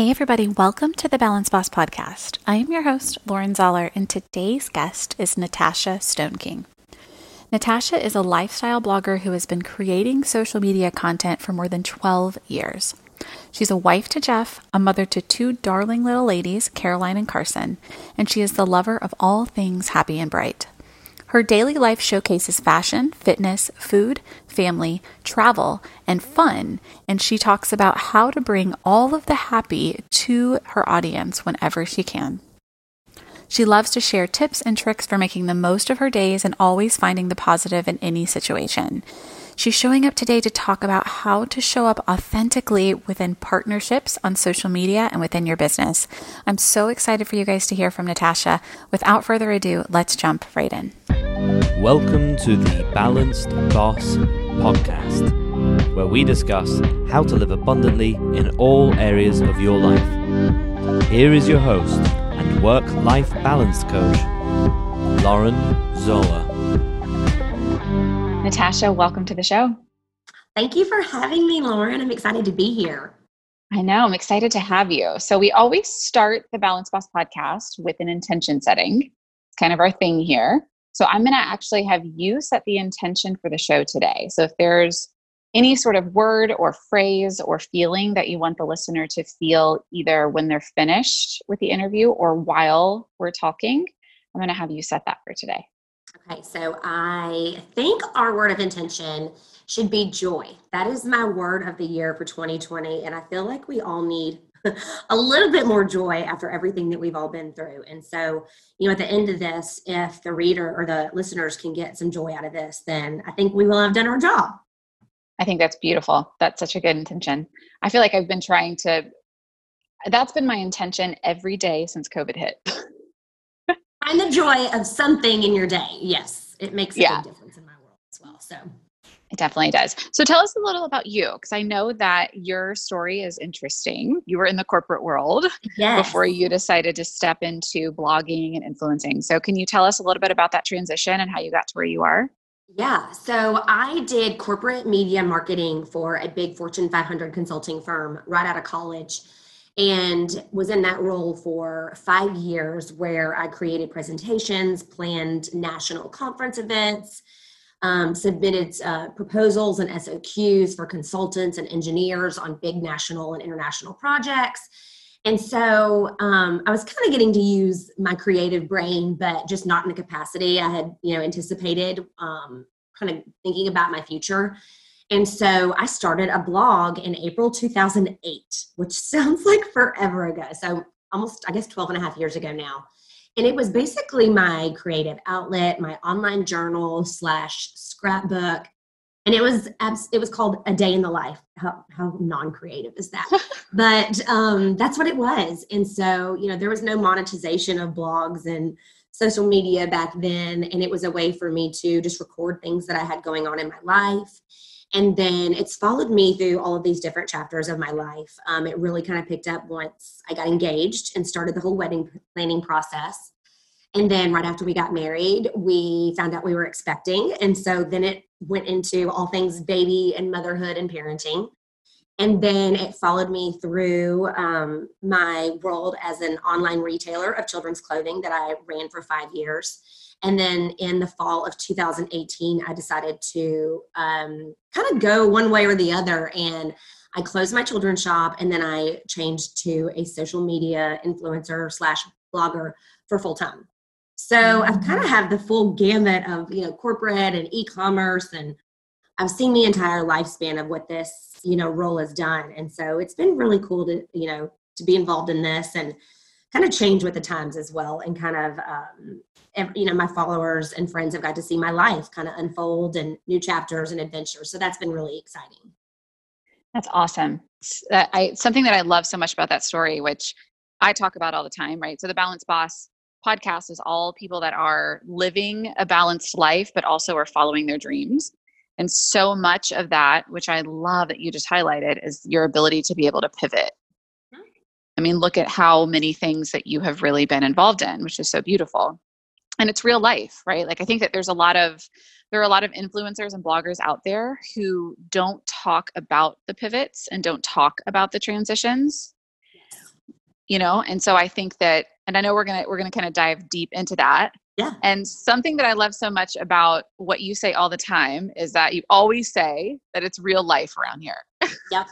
Hey everybody, welcome to the Balanced Boss Podcast. I am your host, Lauren Zoeller, and today's guest is Natasha Stoneking. Natasha is a lifestyle blogger who has been creating social media content for more than 12 years. She's a wife to Jeff, a mother to two darling little ladies, Caroline and Carson, and she is the lover of all things happy and bright. Her daily life showcases fashion, fitness, food, family, travel, and fun, and she talks about how to bring all of the happy to her audience whenever she can. She loves to share tips and tricks for making the most of her days and always finding the positive in any situation. She's showing up today to talk about how to show up authentically within partnerships on social media and within your business. I'm so excited for you guys to hear from Natasha. Without further ado, let's jump right in. Welcome to the Balanced Boss Podcast, where we discuss how to live abundantly in all areas of your life. Here is your host and work-life balance coach, Lauren Zoeller. Natasha, welcome to the show. Thank you for having me, Lauren. I'm excited to be here. I know. I'm excited to have you. So we always start the Balanced Boss Podcast with an intention setting. It's kind of our thing here. So I'm going to actually have you set the intention for the show today. So if there's any sort of word or phrase or feeling that you want the listener to feel either when they're finished with the interview or while we're talking, I'm going to have you set that for today. Okay, so I think our word of intention should be joy. That is my word of the year for 2020, and I feel like we all need a little bit more joy after everything that we've all been through. And so, you know, at the end of this, if the reader or the listeners can get some joy out of this, then I think we will have done our job. I think that's beautiful. That's such a good intention. I feel like I've been trying to, that's been my intention every day since COVID hit. Find the joy of something in your day. Yes, it makes a big difference in my world as well. So it definitely does. So tell us a little about you, because I know that your story is interesting. You were in the corporate world before you decided to step into blogging and influencing. So can you tell us a little bit about that transition and how you got to where you are? Yeah. So I did corporate media marketing for a big Fortune 500 consulting firm right out of college, and was in that role for 5 years where I created presentations, planned national conference events, submitted proposals and SOQs for consultants and engineers on big national and international projects. And so I was kind of getting to use my creative brain, but just not in the capacity I had, you know, anticipated, kind of thinking about my future. And so I started a blog in April 2008, which sounds like forever ago. So almost, I guess, 12 and a half years ago now. And it was basically my creative outlet, my online journal / scrapbook. And it was called A Day in the Life. How non-creative is that? But that's what it was. And so, you know, there was no monetization of blogs and social media back then. And it was a way for me to just record things that I had going on in my life. And then it's followed me through all of these different chapters of my life. It really kind of picked up once I got engaged and started the whole wedding planning process. And then right after we got married, we found out we were expecting. And so then it went into all things baby and motherhood and parenting. And then it followed me through my world as an online retailer of children's clothing that I ran for 5 years. And then in the fall of 2018, I decided to kind of go one way or the other. And I closed my children's shop, and then I changed to a social media influencer / blogger for full time. So I've kind of had the full gamut of, you know, corporate and e-commerce, and I've seen the entire lifespan of what this, you know, role has done. And so it's been really cool to, you know, to be involved in this and kind of change with the times as well. And kind of, you know, my followers and friends have got to see my life kind of unfold and new chapters and adventures. So that's been really exciting. That's awesome. Something that I love so much about that story, which I talk about all the time, right? So the Balanced Boss Podcast is all people that are living a balanced life, but also are following their dreams. And so much of that, which I love that you just highlighted, is your ability to be able to pivot. I mean, look at how many things that you have really been involved in, which is so beautiful. And it's real life, right? Like, I think that there are a lot of influencers and bloggers out there who don't talk about the pivots and don't talk about the transitions. Yes. you know? And so I think that, and I know we're going to kind of dive deep into that. Yeah. And something that I love so much about what you say all the time is that you always say that it's real life around here. Yep.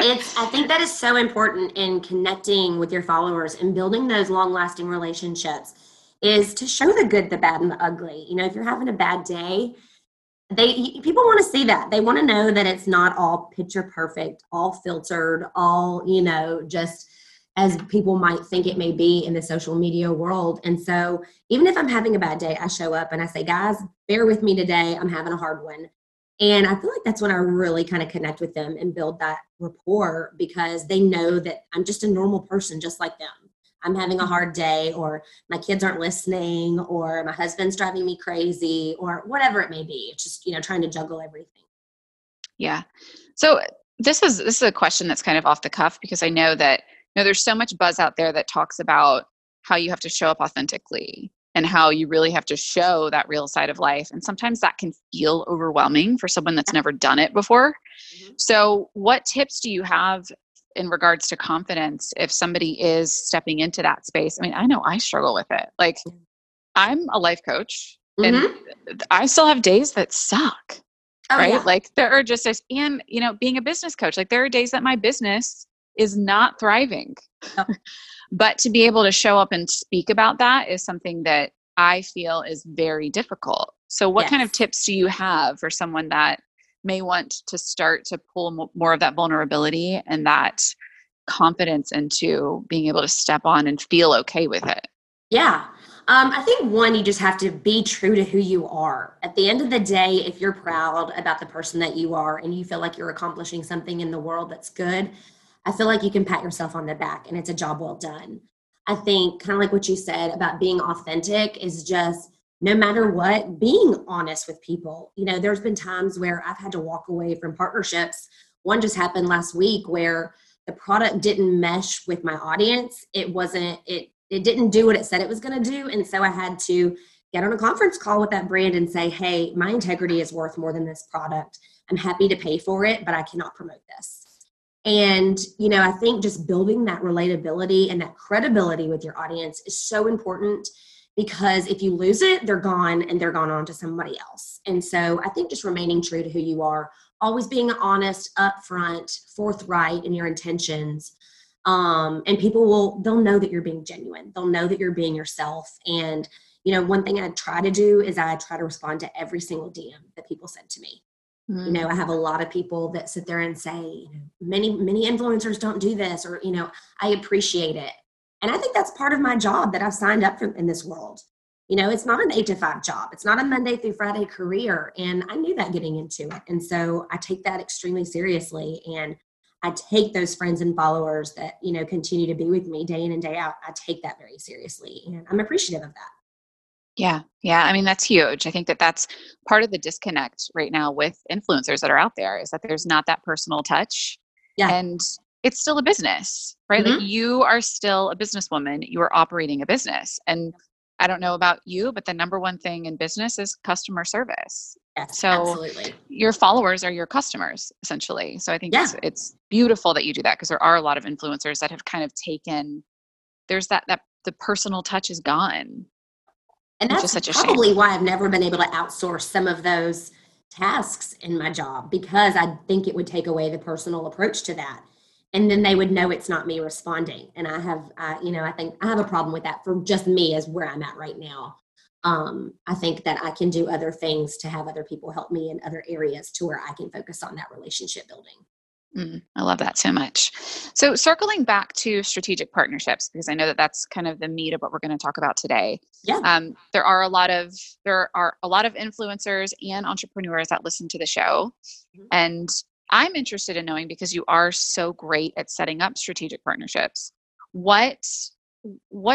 I think that is so important in connecting with your followers and building those long-lasting relationships, is to show the good, the bad, and the ugly. You know, if you're having a bad day, people want to see that. They want to know that it's not all picture perfect, all filtered, all, you know, just as people might think it may be in the social media world. And so even if I'm having a bad day, I show up and I say, guys, bear with me today. I'm having a hard one. And I feel like that's when I really kind of connect with them and build that rapport, because they know that I'm just a normal person just like them. I'm having a hard day, or my kids aren't listening, or my husband's driving me crazy, or whatever it may be. It's just, you know, trying to juggle everything. Yeah. So this is a question that's kind of off the cuff, because I know that, you know, there's so much buzz out there that talks about how you have to show up authentically and how you really have to show that real side of life. And sometimes that can feel overwhelming for someone that's never done it before. Mm-hmm. So what tips do you have in regards to confidence if somebody is stepping into that space? I mean, I know I struggle with it. Like, I'm a life coach, mm-hmm. and I still have days that suck, right? Yeah. Like, there are just this, and, you know, being a business coach, like, there are days that my business is not thriving. But to be able to show up and speak about that is something that I feel is very difficult. So what kind of tips do you have for someone that may want to start to pull more of that vulnerability and that confidence into being able to step on and feel okay with it? Yeah. I think one, you just have to be true to who you are. At the end of the day, if you're proud about the person that you are and you feel like you're accomplishing something in the world that's good, I feel like you can pat yourself on the back and it's a job well done. I think kind of like what you said about being authentic is just, no matter what, being honest with people. You know, there's been times where I've had to walk away from partnerships. One just happened last week where the product didn't mesh with my audience. It didn't do what it said it was going to do. And so I had to get on a conference call with that brand and say, hey, my integrity is worth more than this product. I'm happy to pay for it, but I cannot promote this. And, you know, I think just building that relatability and that credibility with your audience is so important, because if you lose it, they're gone, and they're gone on to somebody else. And so I think just remaining true to who you are, always being honest, upfront, forthright in your intentions. And people they'll know that you're being genuine. They'll know that you're being yourself. And, you know, one thing I try to do is I try to respond to every single DM that people send to me. You know, I have a lot of people that sit there and say, many influencers don't do this, or, you know, I appreciate it. And I think that's part of my job that I've signed up for in this world. You know, it's not an 8-to-5 job. It's not a Monday through Friday career. And I knew that getting into it. And so I take that extremely seriously. And I take those friends and followers that, you know, continue to be with me day in and day out. I take that very seriously. And I'm appreciative of that. Yeah. Yeah. I mean, that's huge. I think that that's part of the disconnect right now with influencers that are out there, is that there's not that personal touch. Yeah. And it's still a business, right? Mm-hmm. Like, you are still a businesswoman. You are operating a business. And I don't know about you, but the number one thing in business is customer service. Yes, so absolutely. Your followers are your customers, essentially. So I think it's beautiful that you do that, because there are a lot of influencers that have kind of taken, there's that the personal touch is gone. And that's probably why I've never been able to outsource some of those tasks in my job, because I think it would take away the personal approach to that. And then they would know it's not me responding. And I have, you know, I think I have a problem with that for just me as where I'm at right now. I think that I can do other things to have other people help me in other areas to where I can focus on that relationship building. I love that so much. So circling back to strategic partnerships, because I know that that's kind of the meat of what we're going to talk about today. Yeah. There are a lot of influencers and entrepreneurs that listen to the show, mm-hmm. and I'm interested in knowing, because you are so great at setting up strategic partnerships, what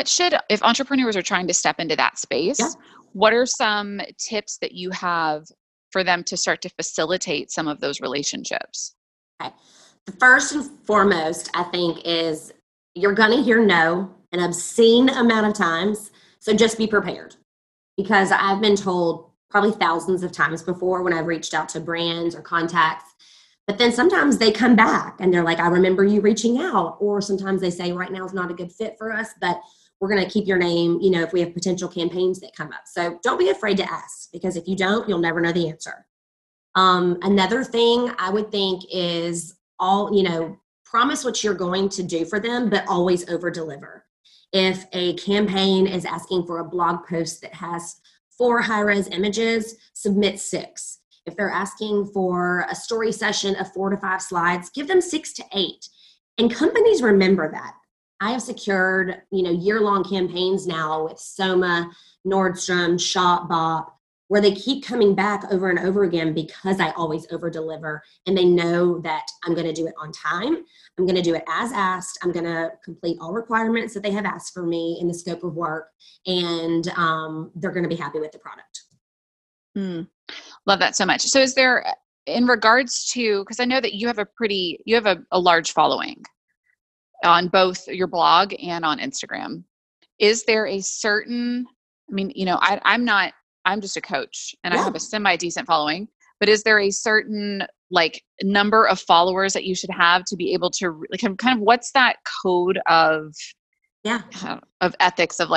should, if entrepreneurs are trying to step into that space, yeah. what are some tips that you have for them to start to facilitate some of those relationships? Okay. The first and foremost, I think, is you're going to hear no an obscene amount of times. So just be prepared, because I've been told probably thousands of times before when I've reached out to brands or contacts But then sometimes they come back and they're like, I remember you reaching out. Or sometimes they say, right now is not a good fit for us, but we're going to keep your name, you know, if we have potential campaigns that come up. So don't be afraid to ask, because if you don't, you'll never know the answer. Another thing I would think is promise what you're going to do for them, but always over deliver. If a campaign is asking for a blog post that has 4 high-res images, submit 6. If they're asking for a story session of 4 to 5 slides, give them 6 to 8. And companies remember that. I have secured, year-long campaigns now with Soma, Nordstrom, Shopbop, where they keep coming back over and over again because I always over-deliver, and they know that I'm going to do it on time, I'm going to do it as asked, I'm going to complete all requirements that they have asked for me in the scope of work, and they're going to be happy with the product. Love that so much. So is there, in regards to, because I know that you have a large following on both your blog and on Instagram, is there a certain, I'm just a coach and I have a semi-decent following, but is there a certain number of followers that you should have to be able to what's that code of ethics of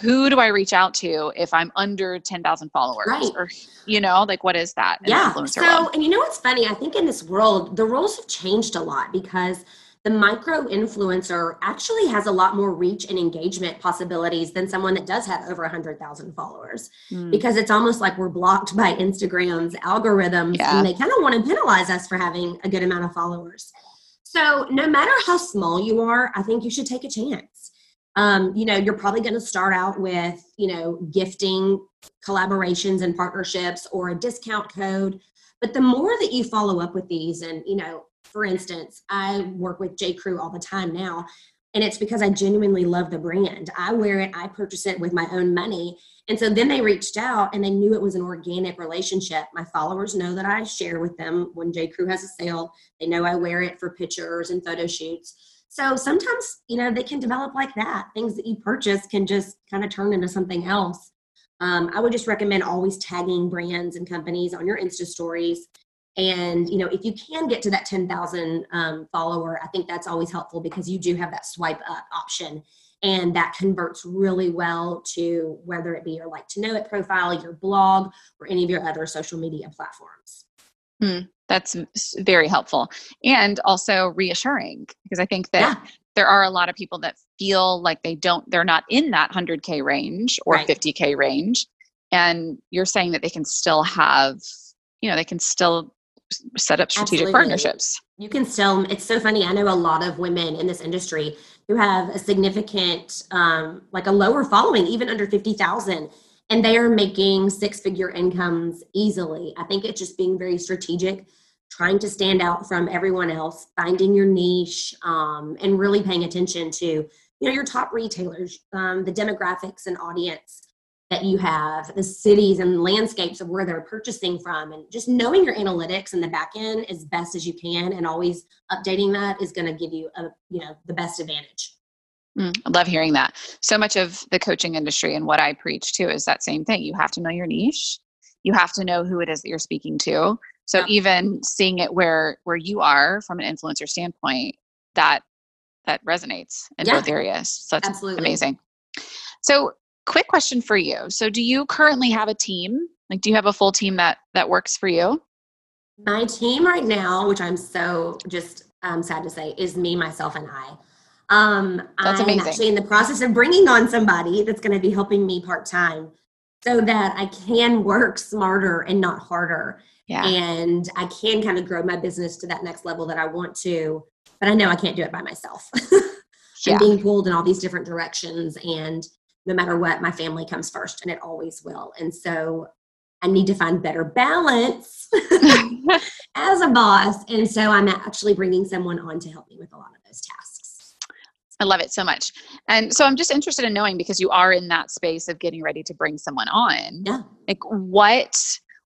who do I reach out to if I'm under 10,000 followers, right? Or, what is that? Influencer world? And what's funny, I think in this world, the rules have changed a lot because the micro influencer actually has a lot more reach and engagement possibilities than someone that does have over 100,000 followers, because it's almost like we're blocked by Instagram's algorithms and they kind of want to penalize us for having a good amount of followers. So no matter how small you are, I think you should take a chance. You're probably going to start out with, gifting collaborations and partnerships or a discount code, but the more that you follow up with these and, for instance, I work with J.Crew all the time now, and it's because I genuinely love the brand. I wear it, I purchase it with my own money. And so then they reached out and they knew it was an organic relationship. My followers know that I share with them when J.Crew has a sale. They know I wear it for pictures and photo shoots. So sometimes, they can develop like that. Things that you purchase can just kind of turn into something else. I would just recommend always tagging brands and companies on your Insta stories. And, if you can get to that 10,000 follower, I think that's always helpful because you do have that swipe up option, and that converts really well to whether it be your Like to Know It profile, your blog, or any of your other social media platforms. That's very helpful and also reassuring, because I think that there are a lot of people that feel like they're not in that 100K range or 50K range. And you're saying that they can still have, they can still set up strategic partnerships. You can still, it's so funny. I know a lot of women in this industry who have a significant, a lower following, even under 50,000, and they are making 6-figure incomes easily. I think it's just being very strategic, trying to stand out from everyone else, finding your niche, and really paying attention to, your top retailers, the demographics and audience that you have, the cities and landscapes of where they're purchasing from, and just knowing your analytics and the back end as best as you can and always updating that is going to give you the best advantage. I love hearing that. So much of the coaching industry and what I preach too is that same thing. You have to know your niche. You have to know who it is that you're speaking to. So even seeing it where you are from an influencer standpoint, that resonates in both areas. So that's amazing. So quick question for you. So do you currently have a team? Do you have a full team that works for you? My team right now, which I'm so just sad to say, is me, myself, and I. That's amazing. I'm actually in the process of bringing on somebody that's going to be helping me part-time so that I can work smarter and not harder. Yeah. And I can kind of grow my business to that next level that I want to, but I know I can't do it by myself. I'm being pulled in all these different directions, and no matter what, my family comes first, and it always will. And so I need to find better balance as a boss. And so I'm actually bringing someone on to help me with a lot of those tasks. I love it so much. And so I'm just interested in knowing, because you are in that space of getting ready to bring someone on. Yeah.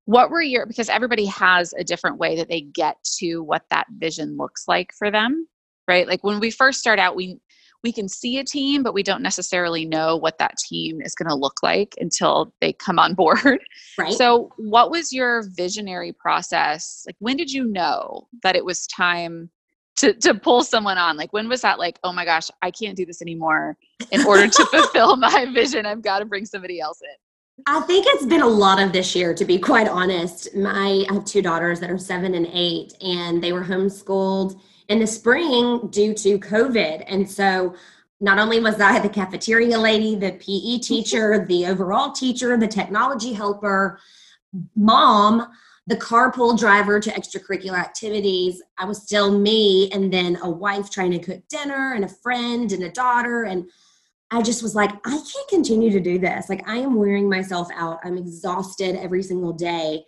What were your, because everybody has a different way that they get to what that vision looks like for them, right? When we first start out, we we can see a team, but we don't necessarily know what that team is going to look like until they come on board. Right. So what was your visionary process? Like, when did you know that it was time to pull someone on? Like, when was that like, oh my gosh, I can't do this anymore. In order to fulfill my vision, I've got to bring somebody else in. I think it's been a lot of this year, to be quite honest. I have two daughters that are 7 and 8, and they were homeschooled in the spring due to COVID. And so not only was I the cafeteria lady, the PE teacher, the overall teacher, the technology helper, mom, the carpool driver to extracurricular activities, I was still me, and then a wife trying to cook dinner, and a friend, and a daughter, and I just was like, I can't continue to do this. Like, I am wearing myself out. I'm exhausted every single day.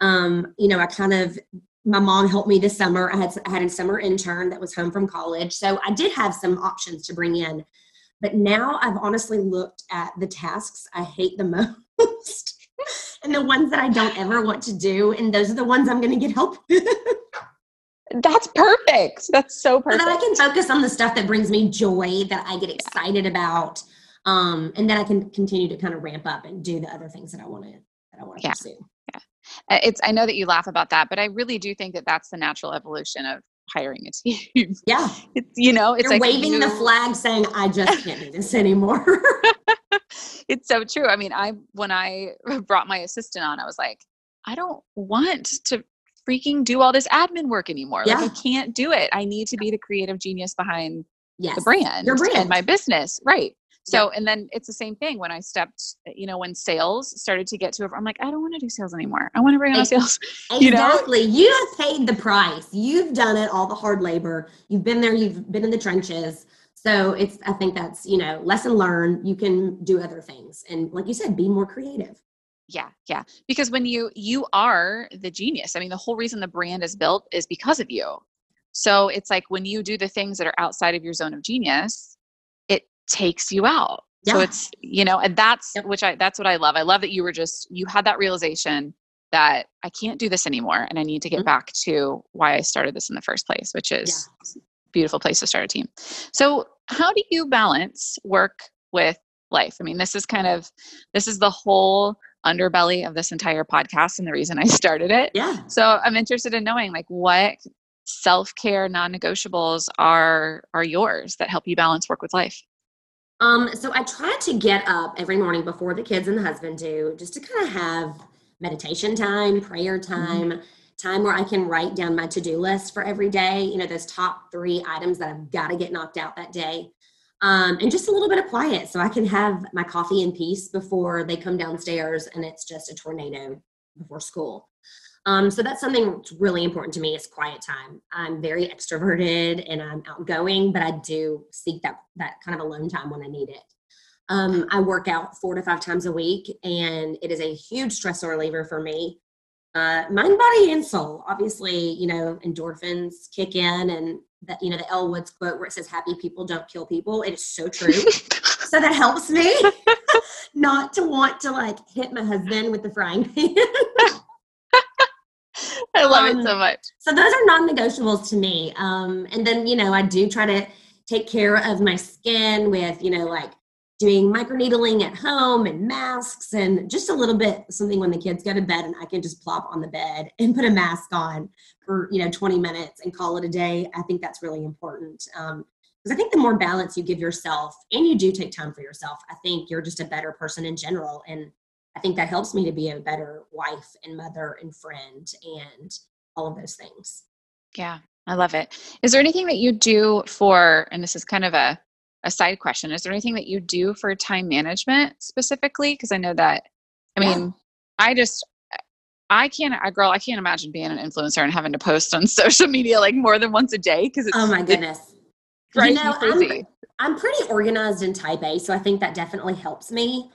My mom helped me this summer. I had a summer intern that was home from college. So I did have some options to bring in, but now I've honestly looked at the tasks I hate the most and the ones that I don't ever want to do. And those are the ones I'm going to get help with. That's perfect. That's so perfect. So that I can focus on the stuff that brings me joy, that I get excited about, and then I can continue to kind of ramp up and do the other things that I want to pursue. Yeah, I know that you laugh about that, but I really do think that that's the natural evolution of hiring a team. Yeah, it's you're like waving the flag, saying I just can't do this anymore. It's so true. I mean, when I brought my assistant on, I was like, I don't want to freaking do all this admin work anymore. Yeah. Like, I can't do it. I need to be the creative genius behind the brand, your brand and my business. Right. So, and then it's the same thing when I stepped, when sales started to get to it, I'm like, I don't want to do sales anymore. I want to bring on sales. Exactly. You have paid the price. You've done it all, the hard labor. You've been there. You've been in the trenches. So I think that's, lesson learned. You can do other things. And like you said, be more creative. Yeah. Yeah. Because when you are the genius, I mean, the whole reason the brand is built is because of you. So it's like when you do the things that are outside of your zone of genius, it takes you out. Yeah. So it's, and that's, that's what I love. I love that you had that realization that I can't do this anymore. And I need to get back to why I started this in the first place, which is a beautiful place to start a team. So how do you balance work with life? I mean, this is the whole underbelly of this entire podcast and the reason I started it. Yeah. So I'm interested in knowing what self-care non-negotiables are yours that help you balance work with life. So I try to get up every morning before the kids and the husband do, just to kind of have meditation time, prayer time, time where I can write down my to-do list for every day. Those top 3 items that I've got to get knocked out that day. And just a little bit of quiet so I can have my coffee in peace before they come downstairs and it's just a tornado before school. So that's something that's really important to me is quiet time. I'm very extroverted and I'm outgoing, but I do seek that kind of alone time when I need it. I work out 4 to 5 times a week, and it is a huge stressor reliever for me. Mind, body, and soul. Obviously, endorphins kick in, and that, the Elle Woods quote where it says, happy people don't kill people. It is so true. So that helps me not to want to hit my husband with the frying pan. I love it so much. So those are non-negotiables to me. And then, I do try to take care of my skin with, doing microneedling at home and masks and just a little bit something when the kids go to bed and I can just plop on the bed and put a mask on for, 20 minutes and call it a day. I think that's really important. Because I think the more balance you give yourself and you do take time for yourself, I think you're just a better person in general. And I think that helps me to be a better wife and mother and friend and all of those things. Yeah, I love it. Is there anything that you do for, and this is kind of a side question, is there anything that you do for time management specifically? Because I know that, I can't imagine being an influencer and having to post on social media more than once a day. Because it's, oh my goodness. Crazy. I'm pretty organized and type A, so I think that definitely helps me.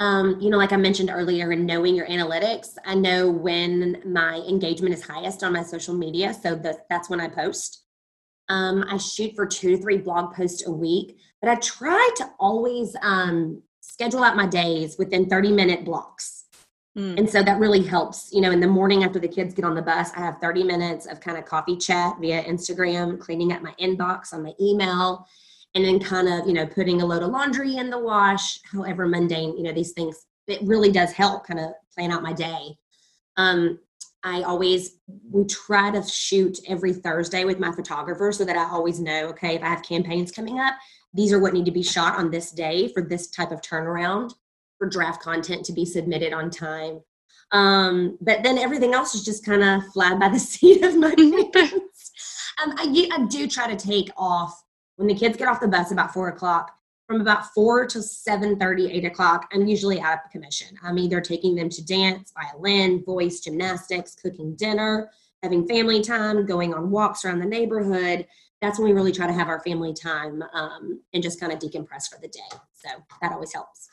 Like I mentioned earlier, in knowing your analytics, I know when my engagement is highest on my social media. So that's when I post. I shoot for 2 to 3 blog posts a week, but I try to always schedule out my days within 30-minute blocks. And so that really helps. In the morning after the kids get on the bus, I have 30 minutes of kind of coffee chat via Instagram, cleaning up my inbox on my email. and then kind of, you know, putting a load of laundry in the wash, however mundane, you know, these things, it really does help kind of plan out my day. We try to shoot every Thursday with my photographer so that I always know, okay, if I have campaigns coming up, these are what need to be shot on this day for this type of turnaround for draft content to be submitted on time. But then everything else is just kind of fly by the seat of my pants. I do try to take off when the kids get off the bus about 4 o'clock. From about 4 to 7:30, 8 o'clock, I'm usually out of commission. I'm either taking them to dance, violin, voice, gymnastics, cooking dinner, having family time, going on walks around the neighborhood. That's when we really try to have our family time and just kind of decompress for the day. So that always helps.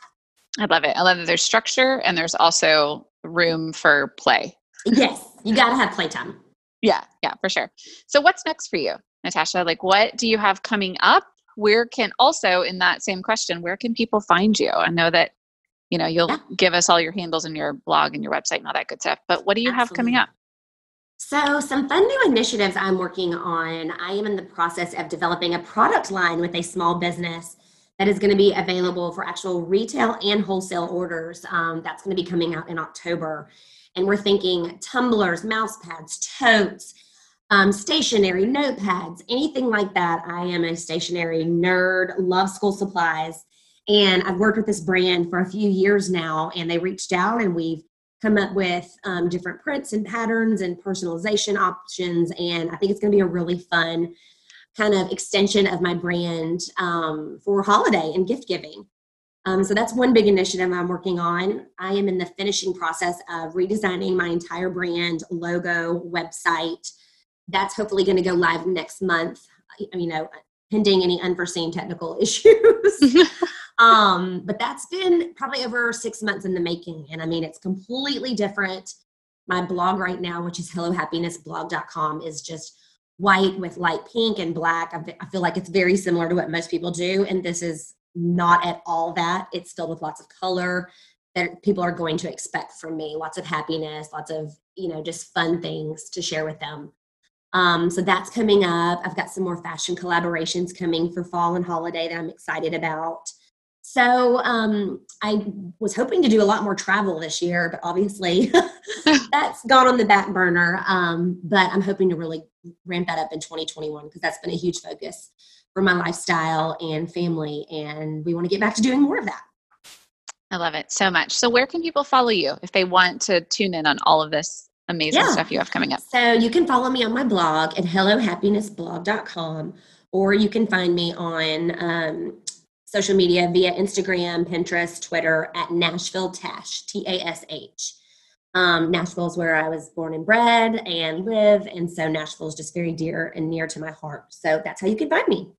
I love it. I love that there's structure and there's also room for play. Yes, you got to have playtime. Yeah, for sure. So what's next for you, Natasha? Like, what do you have coming up? Where can also in that same question, where can people find you? I know that, you know, you'll give us all your handles and your blog and your website and all that good stuff, but what do you have coming up? So some fun new initiatives I'm working on. I am in the process of developing a product line with a small business that is going to be available for actual retail and wholesale orders. That's going to be coming out in October. And we're thinking tumblers, mouse pads, totes, stationary notepads, anything like that. I am a stationary nerd, love school supplies. And I've worked with this brand for a few years now, and they reached out and we've come up with different prints and patterns and personalization options. And I think it's going to be a really fun kind of extension of my brand for holiday and gift giving. So that's one big initiative I'm working on. I am in the finishing process of redesigning my entire brand, logo, website. That's hopefully going to go live next month, you know, pending any unforeseen technical issues. But that's been probably over 6 months in the making. And I mean, it's completely different. My blog right now, which is hellohappinessblog.com, is just white with light pink and black. I feel like it's very similar to what most people do. And this is not at all that. It's filled with lots of color that people are going to expect from me. Lots of happiness, lots of, you know, just fun things to share with them. So that's coming up. I've got some more fashion collaborations coming for fall and holiday that I'm excited about. So I was hoping to do a lot more travel this year, but obviously that's gone on the back burner. But I'm hoping to really ramp that up in 2021 because that's been a huge focus for my lifestyle and family. And we want to get back to doing more of that. I love it so much. So where can people follow you if they want to tune in on all of this amazing stuff you have coming up? So you can follow me on my blog at hellohappinessblog.com, or you can find me on social media via Instagram, Pinterest, Twitter at Nashville Tash, Tash. Nashville is where I was born and bred and live. And so Nashville is just very dear and near to my heart. So that's how you can find me.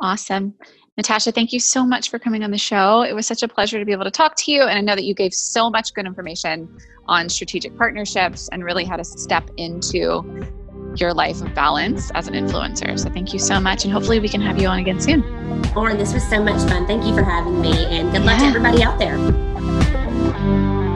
Awesome. Natasha, thank you so much for coming on the show. It was such a pleasure to be able to talk to you. And I know that you gave so much good information on strategic partnerships and really how to step into your life of balance as an influencer. So thank you so much. And hopefully we can have you on again soon. Lauren, this was so much fun. Thank you for having me. And good luck to everybody out there.